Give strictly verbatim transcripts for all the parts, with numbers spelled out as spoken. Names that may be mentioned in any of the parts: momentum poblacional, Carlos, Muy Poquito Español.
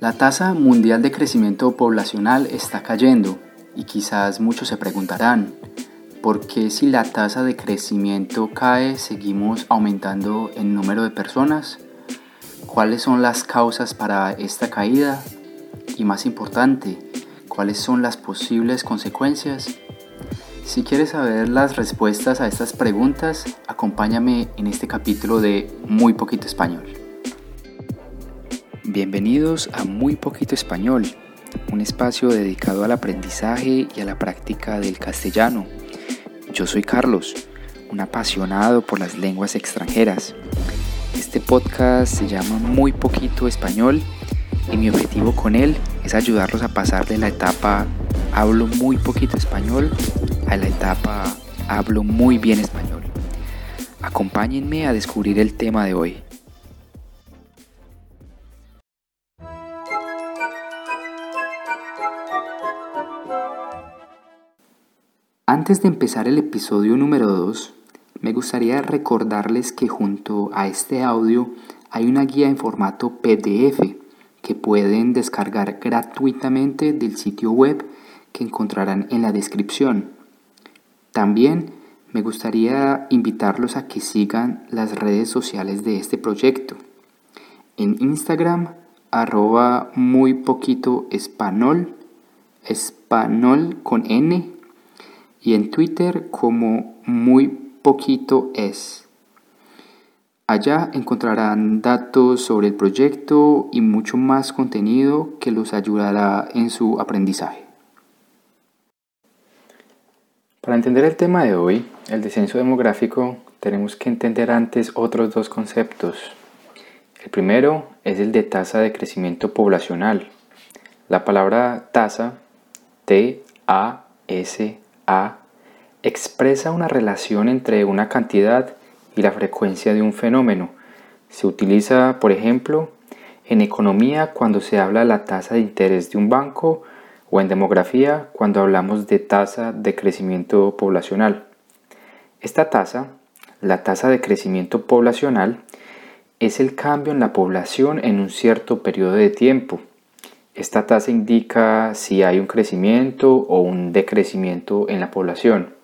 La tasa mundial de crecimiento poblacional está cayendo y quizás muchos se preguntarán, ¿por qué si la tasa de crecimiento cae seguimos aumentando el número de personas? ¿Cuáles son las causas para esta caída? Y más importante, ¿cuáles son las posibles consecuencias? Si quieres saber las respuestas a estas preguntas, acompáñame en este capítulo de Muy Poquito Español. Bienvenidos a Muy Poquito Español, un espacio dedicado al aprendizaje y a la práctica del castellano. Yo soy Carlos, un apasionado por las lenguas extranjeras. Este podcast se llama Muy Poquito Español y mi objetivo con él es ayudarlos a pasar de la etapa hablo muy poquito español a la etapa hablo muy bien español. Acompáñenme a descubrir el tema de hoy. Antes de empezar el episodio número dos, me gustaría recordarles que junto a este audio hay una guía en formato P D F que pueden descargar gratuitamente del sitio web que encontrarán en la descripción. También me gustaría invitarlos a que sigan las redes sociales de este proyecto. En Instagram, arroba muy poquito español, español con N, y en Twitter como Muy Poquito Es. Allá encontrarán datos sobre el proyecto y mucho más contenido que los ayudará en su aprendizaje. Para entender el tema de hoy, el descenso demográfico, tenemos que entender antes otros dos conceptos. El primero es el de tasa de crecimiento poblacional. La palabra tasa, T A S A, A expresa una relación entre una cantidad y la frecuencia de un fenómeno. Se utiliza, por ejemplo, en economía cuando se habla de la tasa de interés de un banco o en demografía cuando hablamos de tasa de crecimiento poblacional. Esta tasa, la tasa de crecimiento poblacional, es el cambio en la población en un cierto periodo de tiempo. Esta tasa indica si hay un crecimiento o un decrecimiento en la población.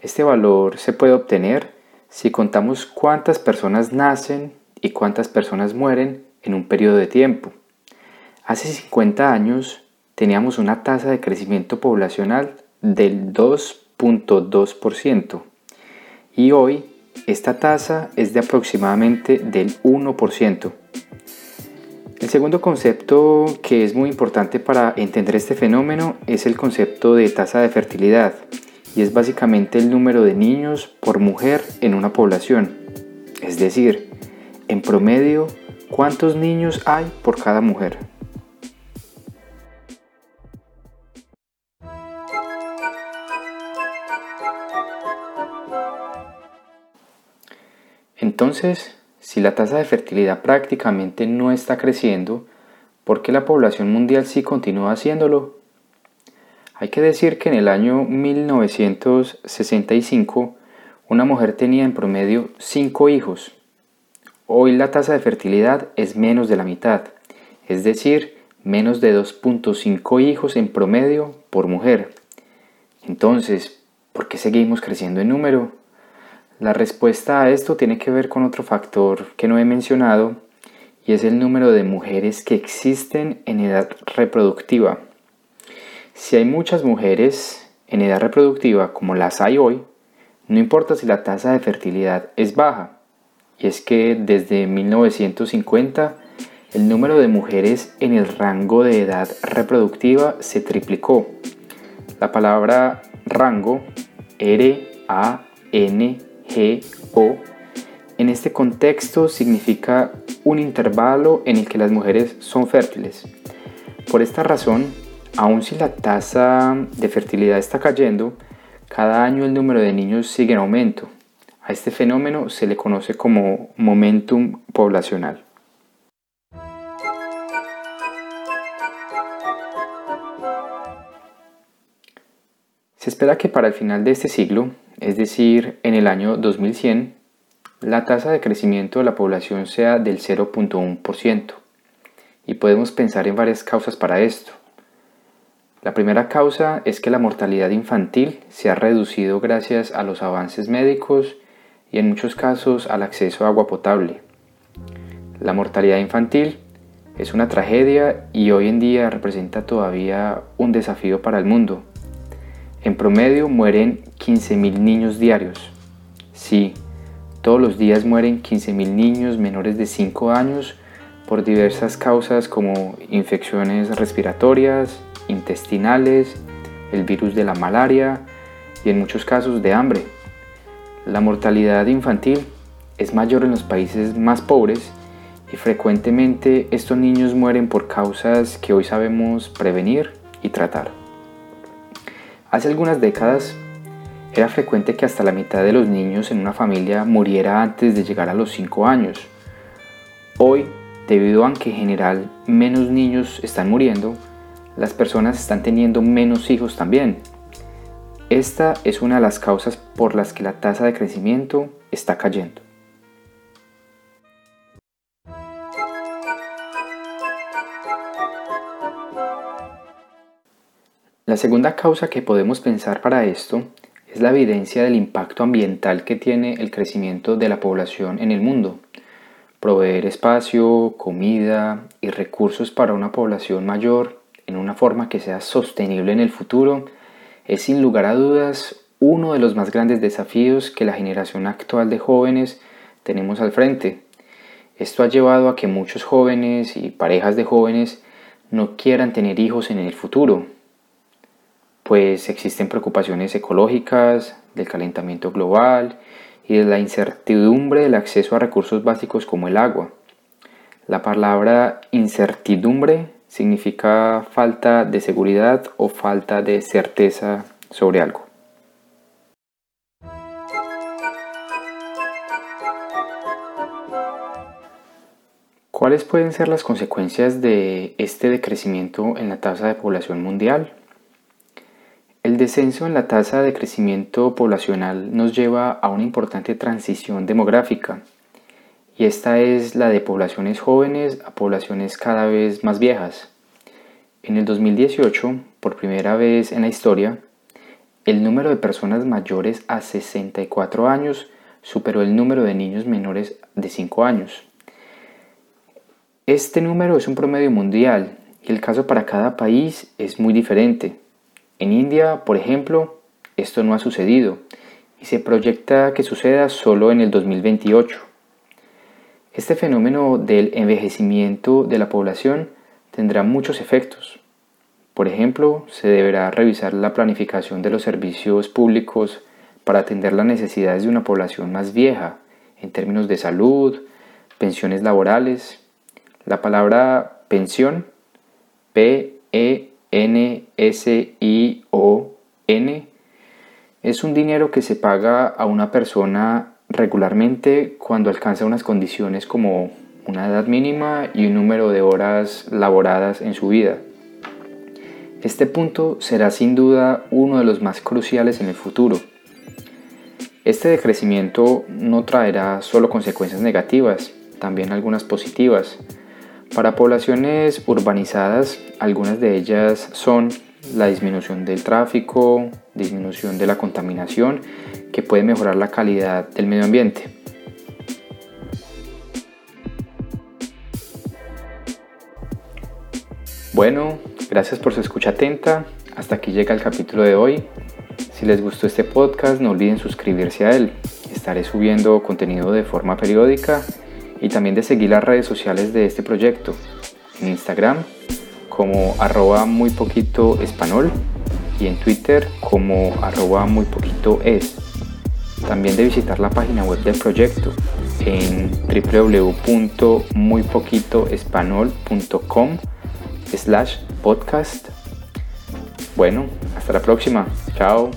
Este valor se puede obtener si contamos cuántas personas nacen y cuántas personas mueren en un periodo de tiempo. Hace cincuenta años teníamos una tasa de crecimiento poblacional del dos punto dos por ciento y hoy esta tasa es de aproximadamente del uno por ciento. El segundo concepto que es muy importante para entender este fenómeno es el concepto de tasa de fertilidad y es básicamente el número de niños por mujer en una población, es decir, en promedio, ¿cuántos niños hay por cada mujer? Entonces, si la tasa de fertilidad prácticamente no está creciendo, ¿por qué la población mundial sí continúa haciéndolo? Hay que decir que en el año mil novecientos sesenta y cinco una mujer tenía en promedio cinco hijos. Hoy la tasa de fertilidad es menos de la mitad, es decir, menos de dos punto cinco hijos en promedio por mujer. Entonces, ¿por qué seguimos creciendo en número? La respuesta a esto tiene que ver con otro factor que no he mencionado y es el número de mujeres que existen en edad reproductiva. Si hay muchas mujeres en edad reproductiva como las hay hoy, no importa si la tasa de fertilidad es baja. Y es que desde mil novecientos cincuenta el número de mujeres en el rango de edad reproductiva se triplicó. La palabra rango, R A N G O, en este contexto significa un intervalo en el que las mujeres son fértiles. Por esta razón, aun si la tasa de fertilidad está cayendo, cada año el número de niños sigue en aumento. A este fenómeno se le conoce como momentum poblacional. Se espera que para el final de este siglo, es decir, en el año dos mil cien, la tasa de crecimiento de la población sea del cero punto uno por ciento. Y podemos pensar en varias causas para esto. La primera causa es que la mortalidad infantil se ha reducido gracias a los avances médicos y en muchos casos al acceso a agua potable. La mortalidad infantil es una tragedia y hoy en día representa todavía un desafío para el mundo. En promedio mueren quince mil niños diarios. Sí, todos los días mueren quince mil niños menores de cinco años por diversas causas como infecciones respiratorias, intestinales, el virus de la malaria y en muchos casos de hambre. La mortalidad infantil es mayor en los países más pobres y frecuentemente estos niños mueren por causas que hoy sabemos prevenir y tratar. Hace algunas décadas era frecuente que hasta la mitad de los niños en una familia muriera antes de llegar a los cinco años. Hoy, debido a que en general menos niños están muriendo, las personas están teniendo menos hijos también. Esta es una de las causas por las que la tasa de crecimiento está cayendo. La segunda causa que podemos pensar para esto es la evidencia del impacto ambiental que tiene el crecimiento de la población en el mundo. Proveer espacio, comida y recursos para una población mayor en una forma que sea sostenible en el futuro es sin lugar a dudas uno de los más grandes desafíos que la generación actual de jóvenes tenemos al frente. Esto ha llevado a que muchos jóvenes y parejas de jóvenes no quieran tener hijos en el futuro, pues existen preocupaciones ecológicas, del calentamiento global y de la incertidumbre del acceso a recursos básicos como el agua. La palabra incertidumbre significa falta de seguridad o falta de certeza sobre algo. ¿Cuáles pueden ser las consecuencias de este decrecimiento en la tasa de población mundial? El descenso en la tasa de crecimiento poblacional nos lleva a una importante transición demográfica, y esta es la de poblaciones jóvenes a poblaciones cada vez más viejas. En el dos mil dieciocho, por primera vez en la historia, el número de personas mayores a sesenta y cuatro años superó el número de niños menores de cinco años. Este número es un promedio mundial y el caso para cada país es muy diferente. En India, por ejemplo, esto no ha sucedido y se proyecta que suceda solo en el dos mil veintiocho. Este fenómeno del envejecimiento de la población tendrá muchos efectos. Por ejemplo, se deberá revisar la planificación de los servicios públicos para atender las necesidades de una población más vieja en términos de salud, pensiones laborales. La palabra pensión, P E N S I O N, es un dinero que se paga a una persona regularmente cuando alcanza unas condiciones como una edad mínima y un número de horas laboradas en su vida. Este punto será sin duda uno de los más cruciales en el futuro. Este decrecimiento no traerá solo consecuencias negativas, también algunas positivas. Para poblaciones urbanizadas, algunas de ellas son la disminución del tráfico, disminución de la contaminación, que puede mejorar la calidad del medio ambiente. Bueno, gracias por su escucha atenta. Hasta aquí llega el capítulo de hoy. Si les gustó este podcast, no olviden suscribirse a él. Estaré subiendo contenido de forma periódica y también de seguir las redes sociales de este proyecto. En Instagram como arroba muy poquito español y en Twitter como arroba muy poquito es. También de visitar la página web del proyecto en doble u doble u doble u punto muy poquito español punto com slash podcast. Bueno, hasta la próxima. Chao.